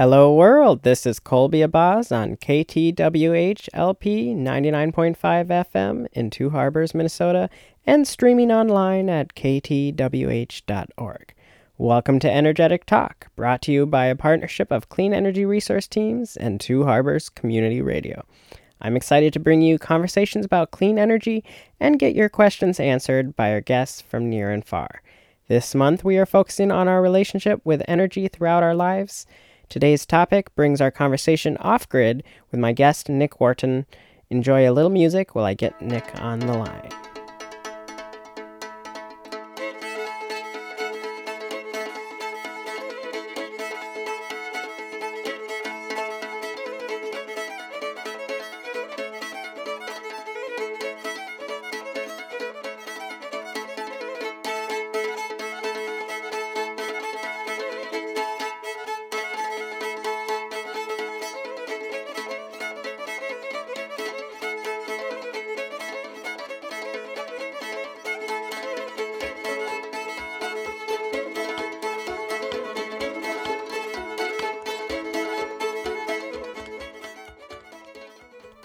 Hello world, this is Colby Abbas on KTWH LP 99.5 FM in Two Harbors, Minnesota, and streaming online at ktwh.org. Welcome to Energetic Talk, brought to you by a partnership of Clean Energy Resource Teams and Two Harbors Community Radio. I'm excited to bring you conversations about clean energy and get your questions answered by our guests from near and far. This month, we are focusing on our relationship with energy throughout our lives. Today's topic brings our conversation off-grid with my guest, Nick Wharton. Enjoy a little music while I get Nick on the line.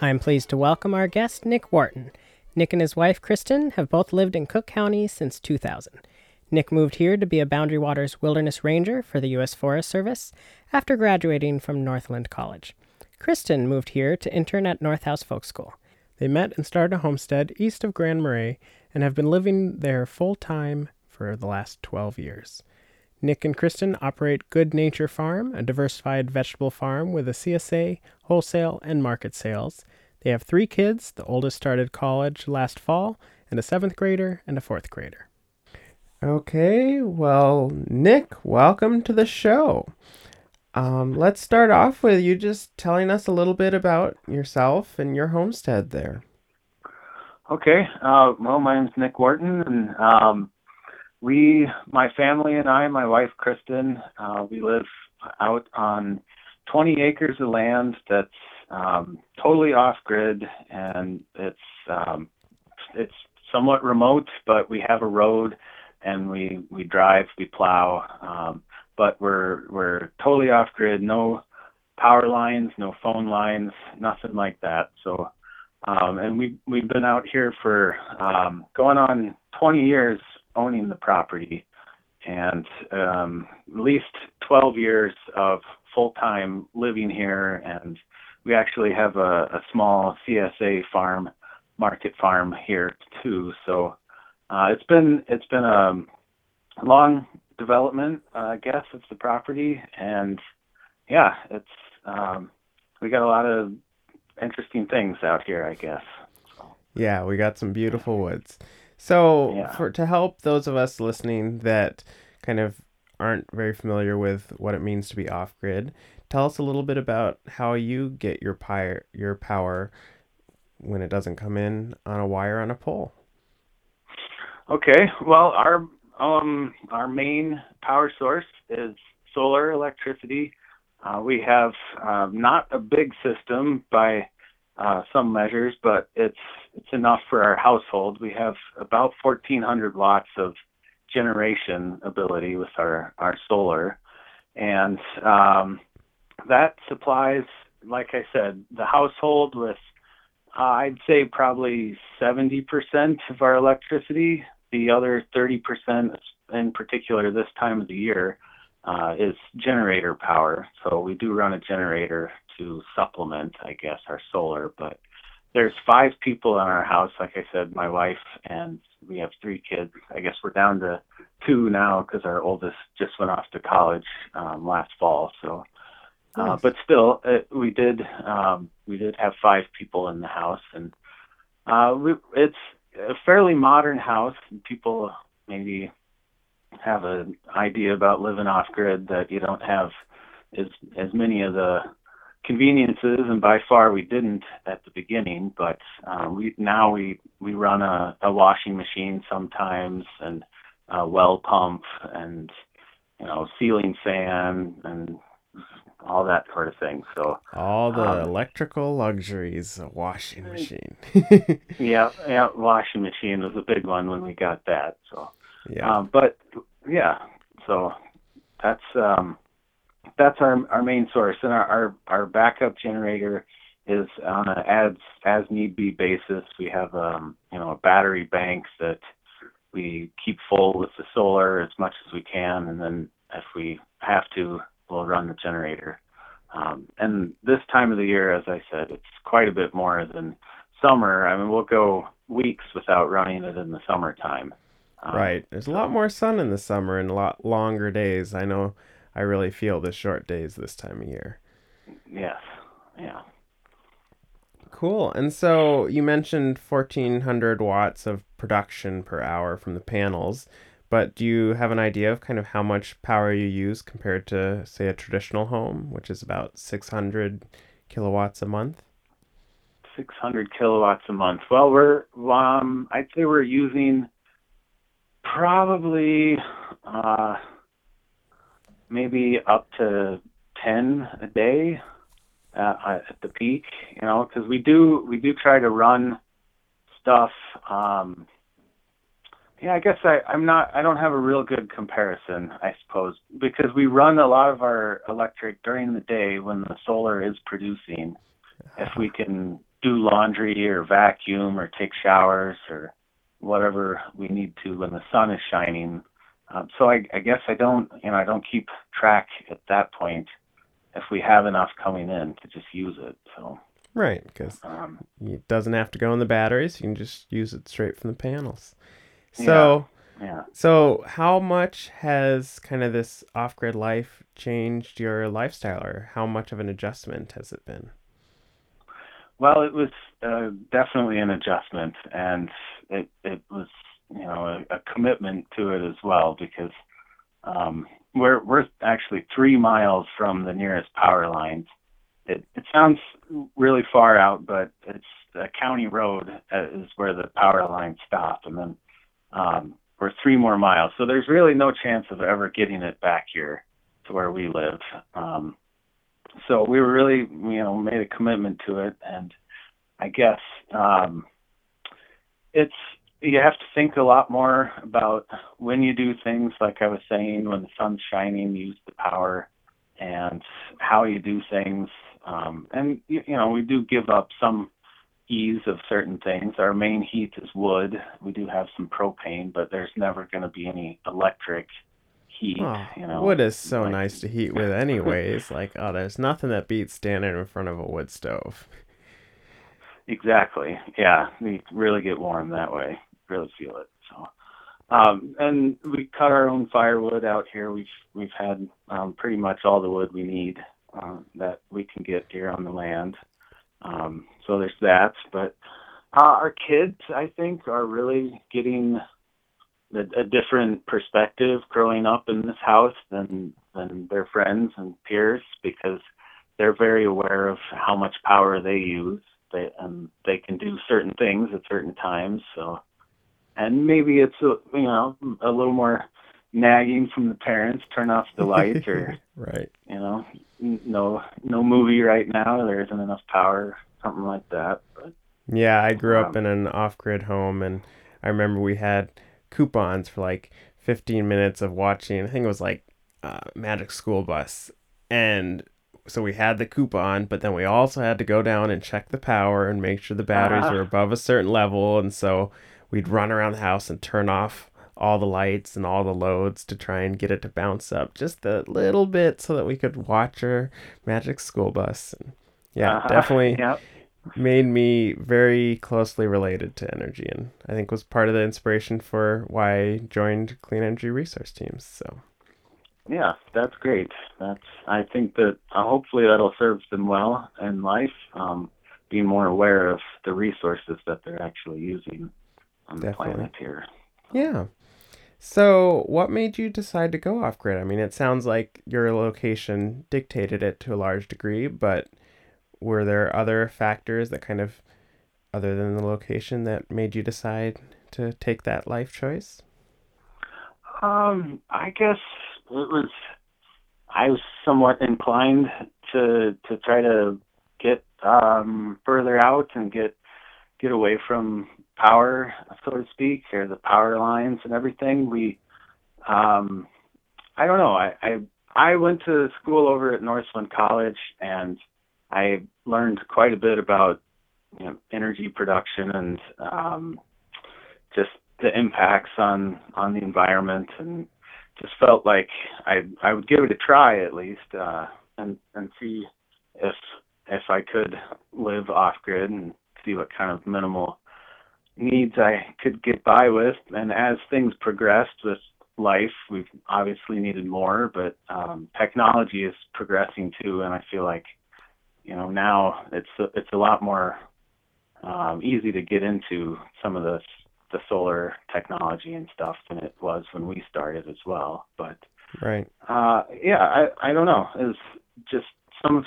I'm pleased to welcome our guest, Nick Wharton. Nick and his wife, Kristen, have both lived in Cook County since 2000. Nick moved here to be a Boundary Waters Wilderness Ranger for the U.S. Forest Service after graduating from Northland College. Kristen moved here to intern at North House Folk School. They met and started a homestead east of Grand Marais and have been living there full-time for the last 12 years. Nick and Kristen operate Good Nature Farm, a diversified vegetable farm with a CSA, wholesale, and market sales. They have three kids. The oldest started college last fall, and a 7th grader and a 4th grader. Okay, well, Nick, welcome to the show. Let's start off with you just telling us a little bit about yourself and your homestead there. Okay, well, my name's Nick Wharton, and my family and I, my wife, Kristen, we live out on 20 acres of land that's totally off-grid, and it's somewhat remote, but we have a road, and we drive, we plow, but we're totally off-grid, no power lines, no phone lines, nothing like that. So, and we've been out here for going on 20 years, owning the property, and at least 12 years of full-time living here. And we actually have a small CSA farm, market farm here too. So it's been a long development, I guess, of the property. And yeah, it's we got a lot of interesting things out here, I guess. Yeah, we got some beautiful woods. So yeah. To help those of us listening that kind of aren't very familiar with what it means to be off-grid, tell us a little bit about how you get your power when it doesn't come in on a wire on a pole. Okay, well, our main power source is solar electricity. We have not a big system by some measures, but it's enough for our household. We have about 1,400 watts of generation ability with our solar, and that supplies, like I said, the household with I'd say probably 70% of our electricity. The other 30%, in particular this time of the year, is generator power. So we do run a generator to supplement, I guess, our solar. But there's 5 people in our house, like I said, my wife, and we have 3 kids. I guess we're down to 2 now because our oldest just went off to college last fall. So, nice. But still, we did have 5 people in the house, and it's a fairly modern house. And people maybe have an idea about living off grid that you don't have as many of the conveniences, and by far we didn't at the beginning, but we now run a washing machine sometimes, and a well pump, and ceiling fan, and all that sort of thing. So all the electrical luxuries. A washing machine. yeah washing machine was a big one when we got that. So yeah, but yeah, so that's that's our main source, and our backup generator is on an as need be basis. We have a battery bank that we keep full with the solar as much as we can, and then if we have to, we'll run the generator. And this time of the year, as I said, it's quite a bit more than summer. I mean, we'll go weeks without running it in the summertime. Right. There's a lot more sun in the summer and a lot longer days. I know I really feel the short days this time of year. Yes. Yeah. Cool. And so you mentioned 1,400 watts of production per hour from the panels, but do you have an idea of kind of how much power you use compared to, say, a traditional home, which is about 600 kilowatts a month? 600 kilowatts a month. Well, I'd say we're using probably maybe up to 10 a day at the peak, because we do try to run stuff. I guess I don't have a real good comparison, I suppose, because we run a lot of our electric during the day when the solar is producing. If we can do laundry or vacuum or take showers or whatever we need to when the sun is shining. So I guess I don't keep track at that point if we have enough coming in to just use it. So right, because it doesn't have to go in the batteries. You can just use it straight from the panels. So, yeah. So how much has kind of this off-grid life changed your lifestyle, or how much of an adjustment has it been? Well, it was definitely an adjustment, and it was, a commitment to it as well, because we're actually 3 miles from the nearest power lines. It sounds really far out, but it's a county road is where the power lines stop, and then we're 3 more miles. So there's really no chance of ever getting it back here to where we live. So we were really, made a commitment to it. And I guess you have to think a lot more about when you do things, like I was saying, when the sun's shining, use the power, and how you do things. And, we do give up some ease of certain things. Our main heat is wood. We do have some propane, but there's never going to be any electric heat. Oh, wood is so nice to heat with anyways. There's nothing that beats standing in front of a wood stove. Exactly. Yeah, we really get warm that way. Really feel it. So, and we cut our own firewood out here. We've had pretty much all the wood we need that we can get here on the land. So there's that, but our kids, I think, are really getting a different perspective growing up in this house than their friends and peers, because they're very aware of how much power they use. They can do certain things at certain times. So, and maybe it's a little more nagging from the parents, turn off the light, or right, no movie right now, there isn't enough power, something like that. But yeah, I grew up in an off-grid home, and I remember we had coupons for 15 minutes of watching, I think it was Magic School Bus, and so we had the coupon, but then we also had to go down and check the power and make sure the batteries were above a certain level, and so we'd run around the house and turn off all the lights and all the loads to try and get it to bounce up just a little bit so that we could watch our Magic School Bus. And yeah, definitely made me very closely related to energy, and I think was part of the inspiration for why I joined Clean Energy Resource Teams. So yeah, that's great. I think that hopefully that'll serve them well in life, being more aware of the resources that they're actually using on the planet here. Yeah. So what made you decide to go off-grid? I mean, it sounds like your location dictated it to a large degree, but were there other factors that kind of, other than the location, that made you decide to take that life choice? I guess I was somewhat inclined to try to get further out and get away from power, so to speak, or the power lines and everything. I I went to school over at Northland College, and I learned quite a bit about energy production and just the impacts on the environment, and just felt like I would give it a try at least, and see if I could live off grid and see what kind of minimal needs I could get by with. And as things progressed with life, we've obviously needed more, but technology is progressing too, and I feel like now it's a lot more easy to get into some of the solar technology and stuff than it was when we started as well. But right, I don't know. It's just some of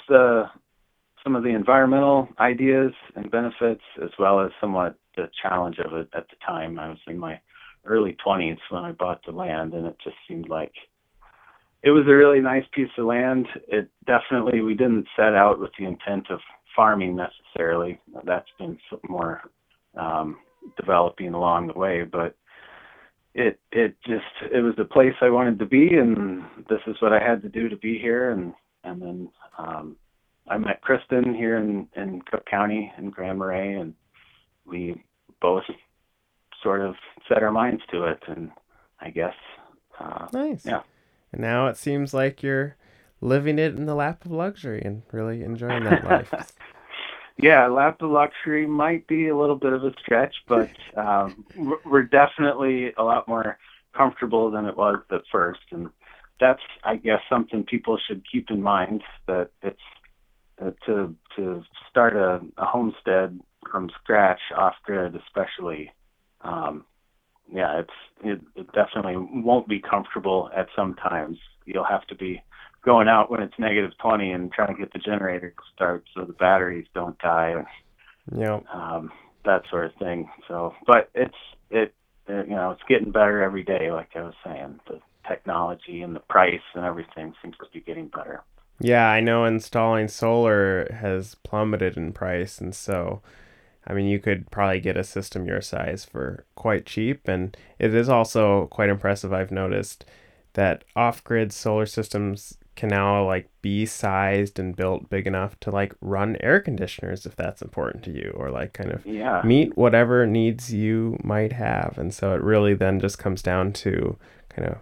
the environmental ideas and benefits, as well as somewhat the challenge of it at the time. I was in my early 20s when I bought the land, and it just seemed like it was a really nice piece of land. It definitely, we didn't set out with the intent of farming necessarily. That's been more developing along the way, but it was the place I wanted to be, and this is what I had to do to be here. And then I met Kristen here in Cook County in Grand Marais, and we both sort of set our minds to it, and I guess nice. Yeah. And now it seems like you're living it in the lap of luxury and really enjoying that life. Yeah, lap of luxury might be a little bit of a stretch, but we're definitely a lot more comfortable than it was at first. And that's, I guess, something people should keep in mind, that it's to start a homestead from scratch off grid, especially. It definitely won't be comfortable at some times. You'll have to be going out when it's negative 20 and trying to get the generator to start so the batteries don't die, and that sort of thing. So, but it's getting better every day. Like I was saying, the technology and the price and everything seems to be getting better. Yeah, I know installing solar has plummeted in price, and so, I mean, you could probably get a system your size for quite cheap, and it is also quite impressive. I've noticed that off-grid solar systems can now be sized and built big enough to run air conditioners if that's important to you, or meet whatever needs you might have. And so it really then just comes down to kind of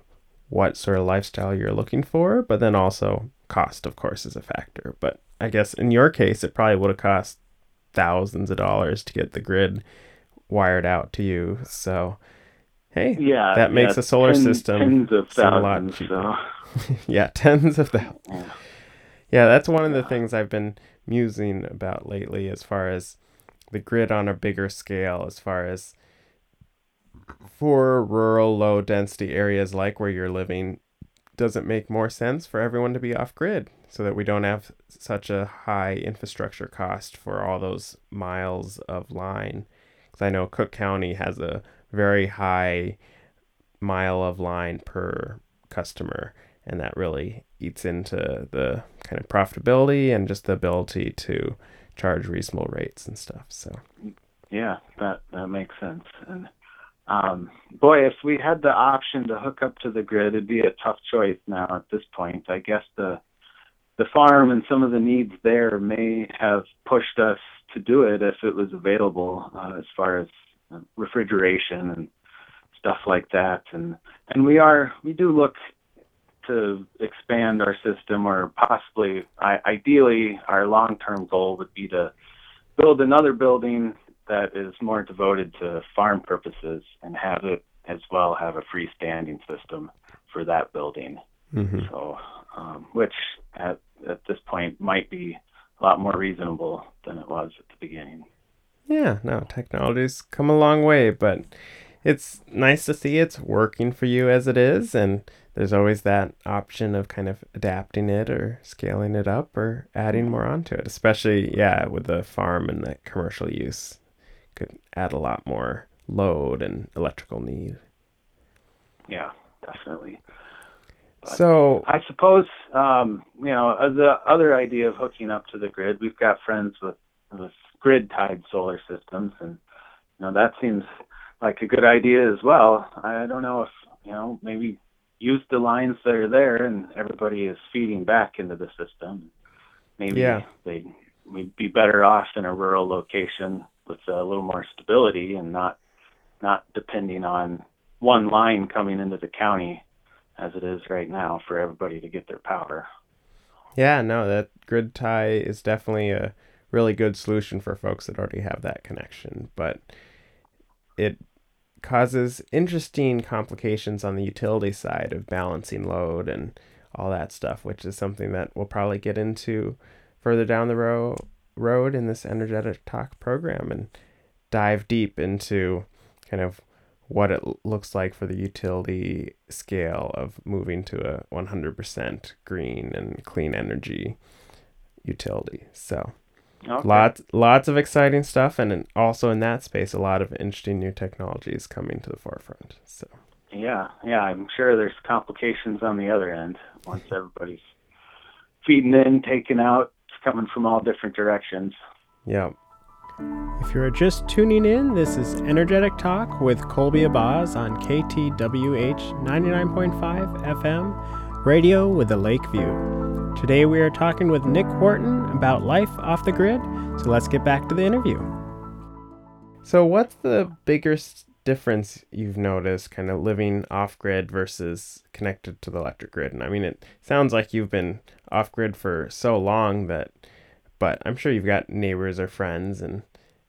what sort of lifestyle you're looking for, but then also cost, of course, is a factor. But I guess in your case, it probably would have cost thousands of dollars to get the grid wired out to you. So, hey, that makes a solar system tens of thousands, a lot cheaper. So. Yeah, tens of thousands. Yeah, that's one of the things I've been musing about lately, as far as the grid on a bigger scale, as far as for rural, low density areas like where you're living. Does it make more sense for everyone to be off grid so that we don't have such a high infrastructure cost for all those miles of line? Because I know Cook County has a very high mile of line per customer, and that really eats into the kind of profitability and just the ability to charge reasonable rates and stuff. So, yeah, that makes sense. And if we had the option to hook up to the grid, it'd be a tough choice now at this point. I guess the farm and some of the needs there may have pushed us to do it if it was available, as far as refrigeration and stuff like that. And we do look to expand our system, or possibly, ideally, our long-term goal would be to build another building that is more devoted to farm purposes, and have it as well have a freestanding system for that building. Mm-hmm. So, which at this point might be a lot more reasonable than it was at the beginning. Yeah, no, technology's come a long way, but it's nice to see it's working for you as it is. And there's always that option of kind of adapting it or scaling it up or adding more onto it, especially, with the farm and that commercial use. Could add a lot more load and electrical need. Yeah, definitely. But so I suppose, the other idea of hooking up to the grid, we've got friends with grid-tied solar systems, and, that seems like a good idea as well. I don't know if, maybe use the lines that are there, and everybody is feeding back into the system. Maybe we'd be better off in a rural location with a little more stability and not depending on one line coming into the county as it is right now for everybody to get their power. Yeah, no, that grid tie is definitely a really good solution for folks that already have that connection, but it causes interesting complications on the utility side of balancing load and all that stuff, which is something that we'll probably get into further down the road in this energetic talk program and dive deep into kind of what it looks like for the utility scale of moving to a 100% green and clean energy utility. So okay. Lots of exciting stuff. And also in that space, a lot of interesting new technologies coming to the forefront. So yeah, I'm sure there's complications on the other end once everybody's feeding in, taking out, coming from all different directions. Yeah. If you're just tuning in, this is Energetic Talk with Colby Abbas on KTWH 99.5 FM, radio with a lake view. Today we are talking with Nick Wharton about life off the grid, so let's get back to the interview. So what's the biggest difference you've noticed kind of living off-grid versus connected to the electric grid? And I mean, it sounds like you've been off-grid for so long that... But I'm sure you've got neighbors or friends and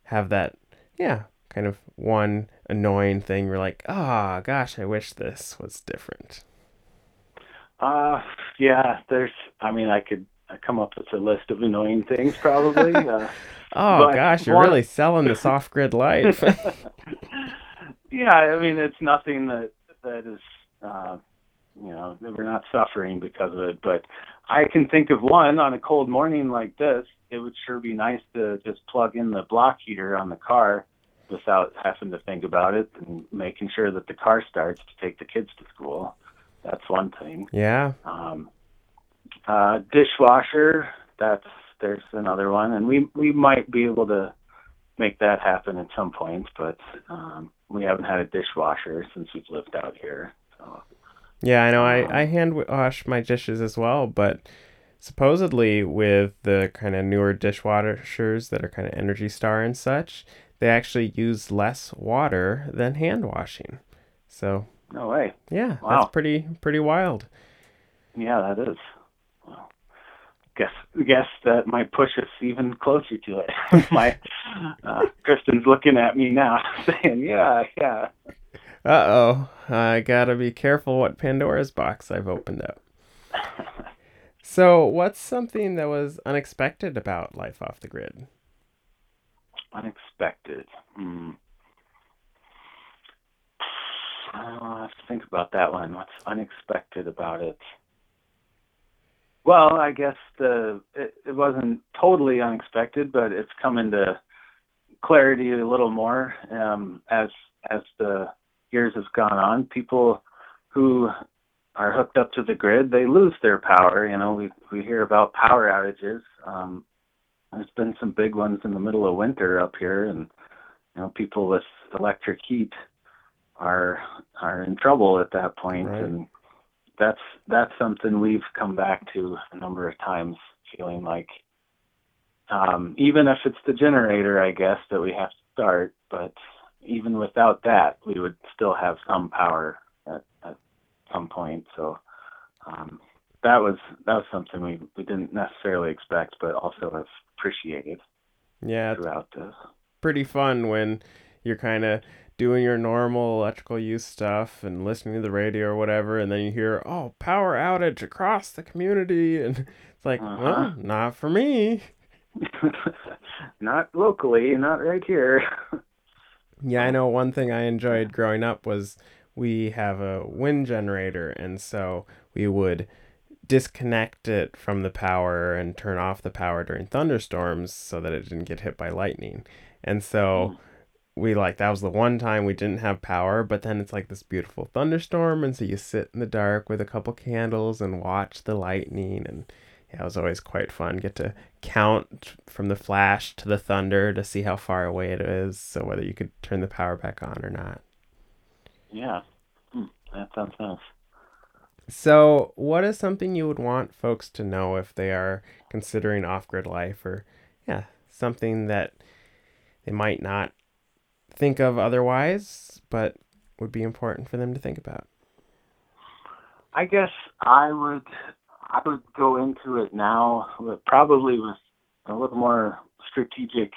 have that, kind of one annoying thing. We're like, oh, gosh, I wish this was different. I come up with a list of annoying things probably. Really selling this off-grid life. Yeah, I mean, it's nothing that is, we're not suffering because of it, but I can think of one on a cold morning like this. It would sure be nice to just plug in the block heater on the car without having to think about it and making sure that the car starts to take the kids to school. That's one thing. Yeah. Dishwasher, there's another one. And we might be able to make that happen at some point, but we haven't had a dishwasher since we've lived out here. So. Yeah, I know. I hand wash my dishes as well, but supposedly with the kind of newer dishwashers that are kind of Energy Star and such, they actually use less water than hand washing. So no way. Yeah, wow. That's pretty wild. Yeah, that is. Well, guess that might push us even closer to it. My Kristen's looking at me now, saying, "Yeah." Uh-oh, I gotta be careful what Pandora's box I've opened up. So what's something that was unexpected about life off the grid? Unexpected. I'll have to think about that one. What's unexpected about it? Well, I guess it wasn't totally unexpected, but it's come into clarity a little more as the years has gone on. People who are hooked up to the grid, they lose their power. We hear about power outages. There's been some big ones in the middle of winter up here, and people with electric heat are in trouble at that point. Right. And that's something we've come back to a number of times, feeling like even if it's the generator, I guess, that we have to start, but even without that, we would still have some power at some point. So that was something we didn't necessarily expect, but also have appreciated. Yeah, throughout this. Pretty fun when you're kind of doing your normal electrical use stuff and listening to the radio or whatever, and then you hear, oh, power outage across the community, and it's like, well, not for me. Not locally, not right here. Yeah, I know one thing I enjoyed growing up was we have a wind generator, and so we would disconnect it from the power and turn off the power during thunderstorms so that it didn't get hit by lightning. And so that was the one time we didn't have power, but then it's like this beautiful thunderstorm, and so you sit in the dark with a couple candles and watch the lightning, and it was always quite fun. Get to count from the flash to the thunder to see how far away it is, so whether you could turn the power back on or not. Yeah, that sounds nice. So what is something you would want folks to know if they are considering off-grid life, or something that they might not think of otherwise, but would be important for them to think about? I guess I would go into it now with probably with a little more strategic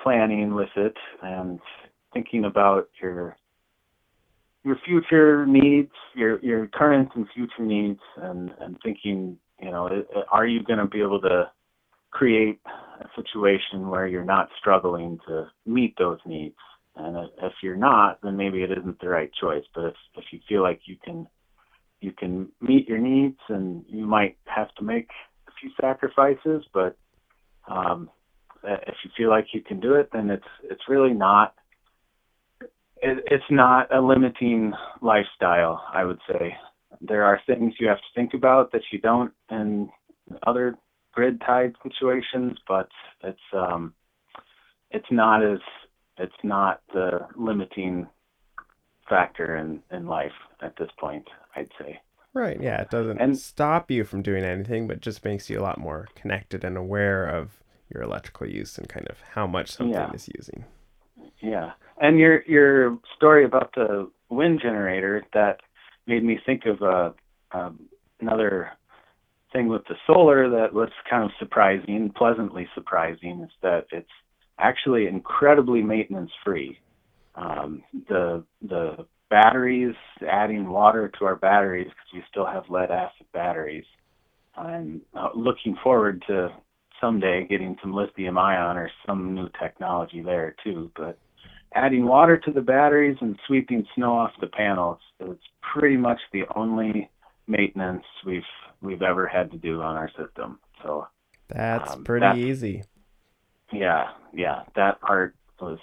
planning with it, and thinking about your future needs, your current and future needs, and thinking, are you going to be able to create a situation where you're not struggling to meet those needs? And if you're not, then maybe it isn't the right choice. But if you feel like you can meet your needs, and you might have to make a few sacrifices, but if you feel like you can do it, then it's really not. It's not a limiting lifestyle, I would say. There are things you have to think about that you don't in other grid-tied situations, but it's not the limiting factor in life at this point, I'd say. Right. Yeah. It doesn't stop you from doing anything, but just makes you a lot more connected and aware of your electrical use and kind of how much something is using. Yeah. And your story about the wind generator, that made me think of another thing with the solar that was kind of surprising, pleasantly surprising, is that it's actually incredibly maintenance free. The batteries, adding water to our batteries, because we still have lead acid batteries. I'm looking forward to someday getting some lithium ion or some new technology there too, but adding water to the batteries and sweeping snow off the panels, it's pretty much the only maintenance we've ever had to do on our system. So that's pretty easy. Yeah. That part was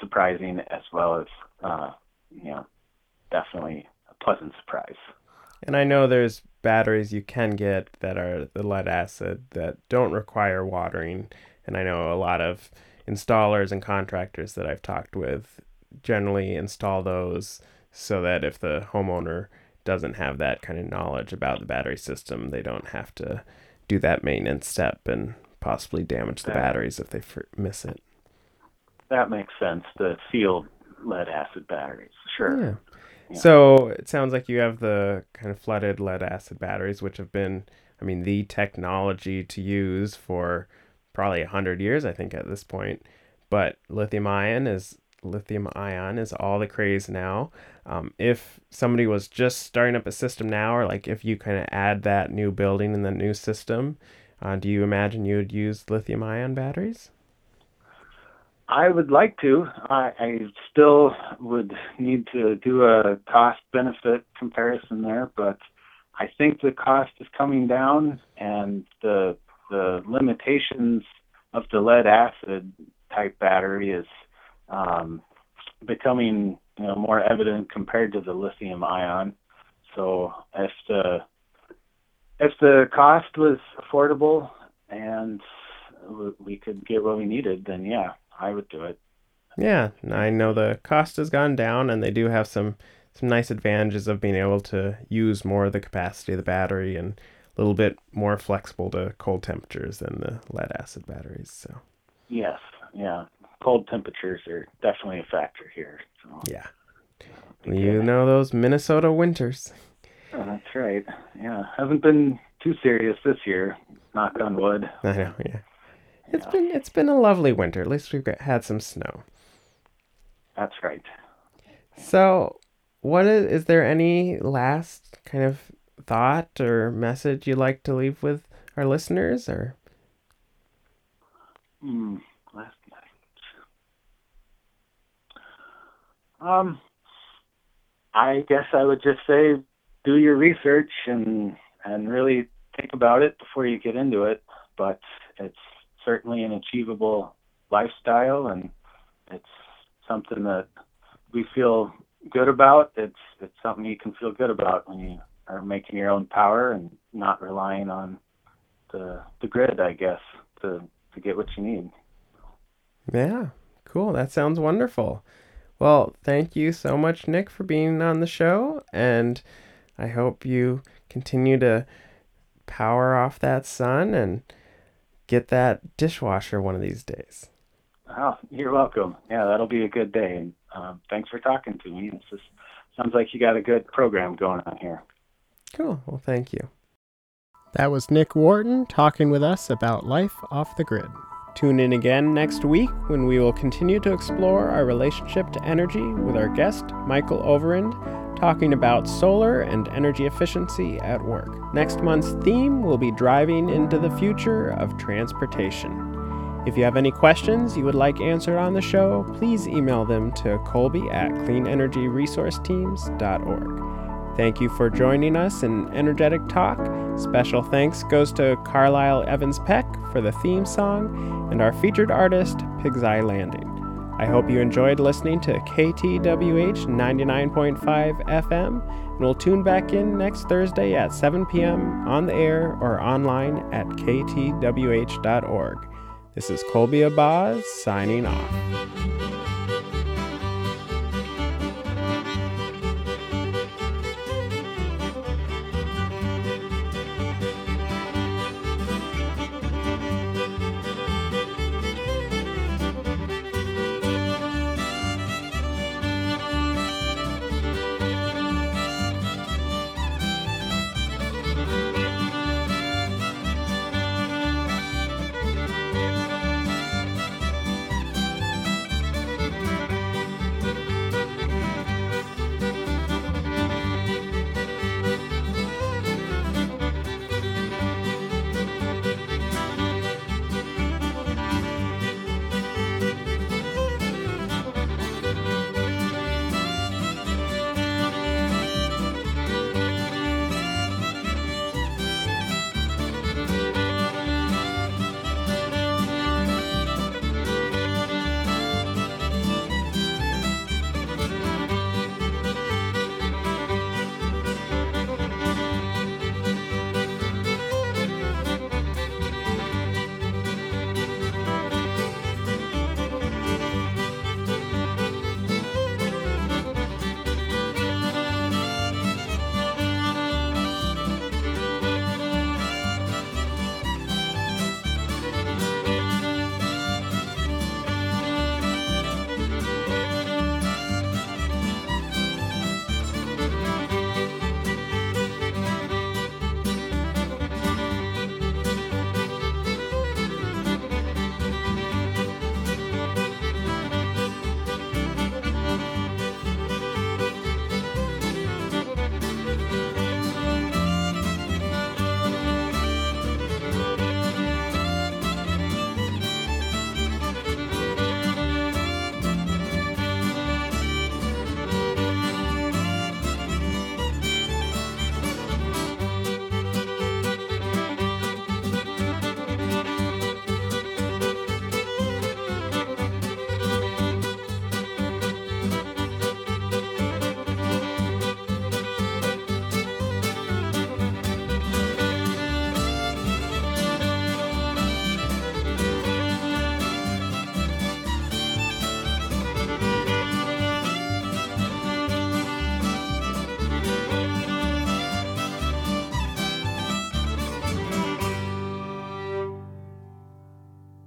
surprising, as well as, definitely a pleasant surprise. And I know there's batteries you can get that are the lead acid that don't require watering. And I know a lot of installers and contractors that I've talked with generally install those so that if the homeowner doesn't have that kind of knowledge about the battery system, they don't have to do that maintenance step and possibly damage the batteries if they miss it. That makes sense. The sealed lead acid batteries. Sure. Yeah. Yeah. So it sounds like you have the kind of flooded lead acid batteries, which have been, the technology to use for probably 100 years, I think, at this point. But lithium ion is all the craze now. If somebody was just starting up a system now, or like if you kind of add that new building and the new system, do you imagine you would use lithium ion batteries? I would like to. I still would need to do a cost-benefit comparison there, but I think the cost is coming down, and the limitations of the lead acid type battery is becoming more evident compared to the lithium ion. So if the cost was affordable and we could get what we needed, then I would do it. Yeah, I know the cost has gone down, and they do have some nice advantages of being able to use more of the capacity of the battery, and a little bit more flexible to cold temperatures than the lead acid batteries. So yes, yeah, cold temperatures are definitely a factor here. So. Yeah, those Minnesota winters. Oh, that's right. Yeah, haven't been too serious this year. Knock on wood. I know. Yeah. It's been a lovely winter. At least we've had some snow. That's right. So, is there any last kind of thought or message you'd like to leave with our listeners? Or last night. I guess I would just say, do your research and really think about it before you get into it. But it's certainly an achievable lifestyle, and it's something that we feel good about. It's something you can feel good about when you are making your own power and not relying on the grid, I guess, to get what you need. Yeah, cool. That sounds wonderful. Well, thank you so much, Nick, for being on the show, and I hope you continue to power off that sun and get that dishwasher one of these days. Oh, you're welcome. Yeah, that'll be a good day. And thanks for talking to me. This is, sounds like you got a good program going on here. Cool. Well, thank you. That was Nick Wharton talking with us about life off the grid. Tune in again next week when we will continue to explore our relationship to energy with our guest, Michael Overend, talking about solar and energy efficiency at work. Next month's theme will be driving into the future of transportation. If you have any questions you would like answered on the show, please email them to colby@cleanenergyresourceteams.org. Thank you for joining us in Energetic Talk. Special thanks goes to Carlisle Evans-Peck for the theme song and our featured artist, Pig's Eye Landing. I hope you enjoyed listening to KTWH 99.5 FM, and we'll tune back in next Thursday at 7 p.m. on the air or online at ktwh.org. This is Colby Abbas signing off.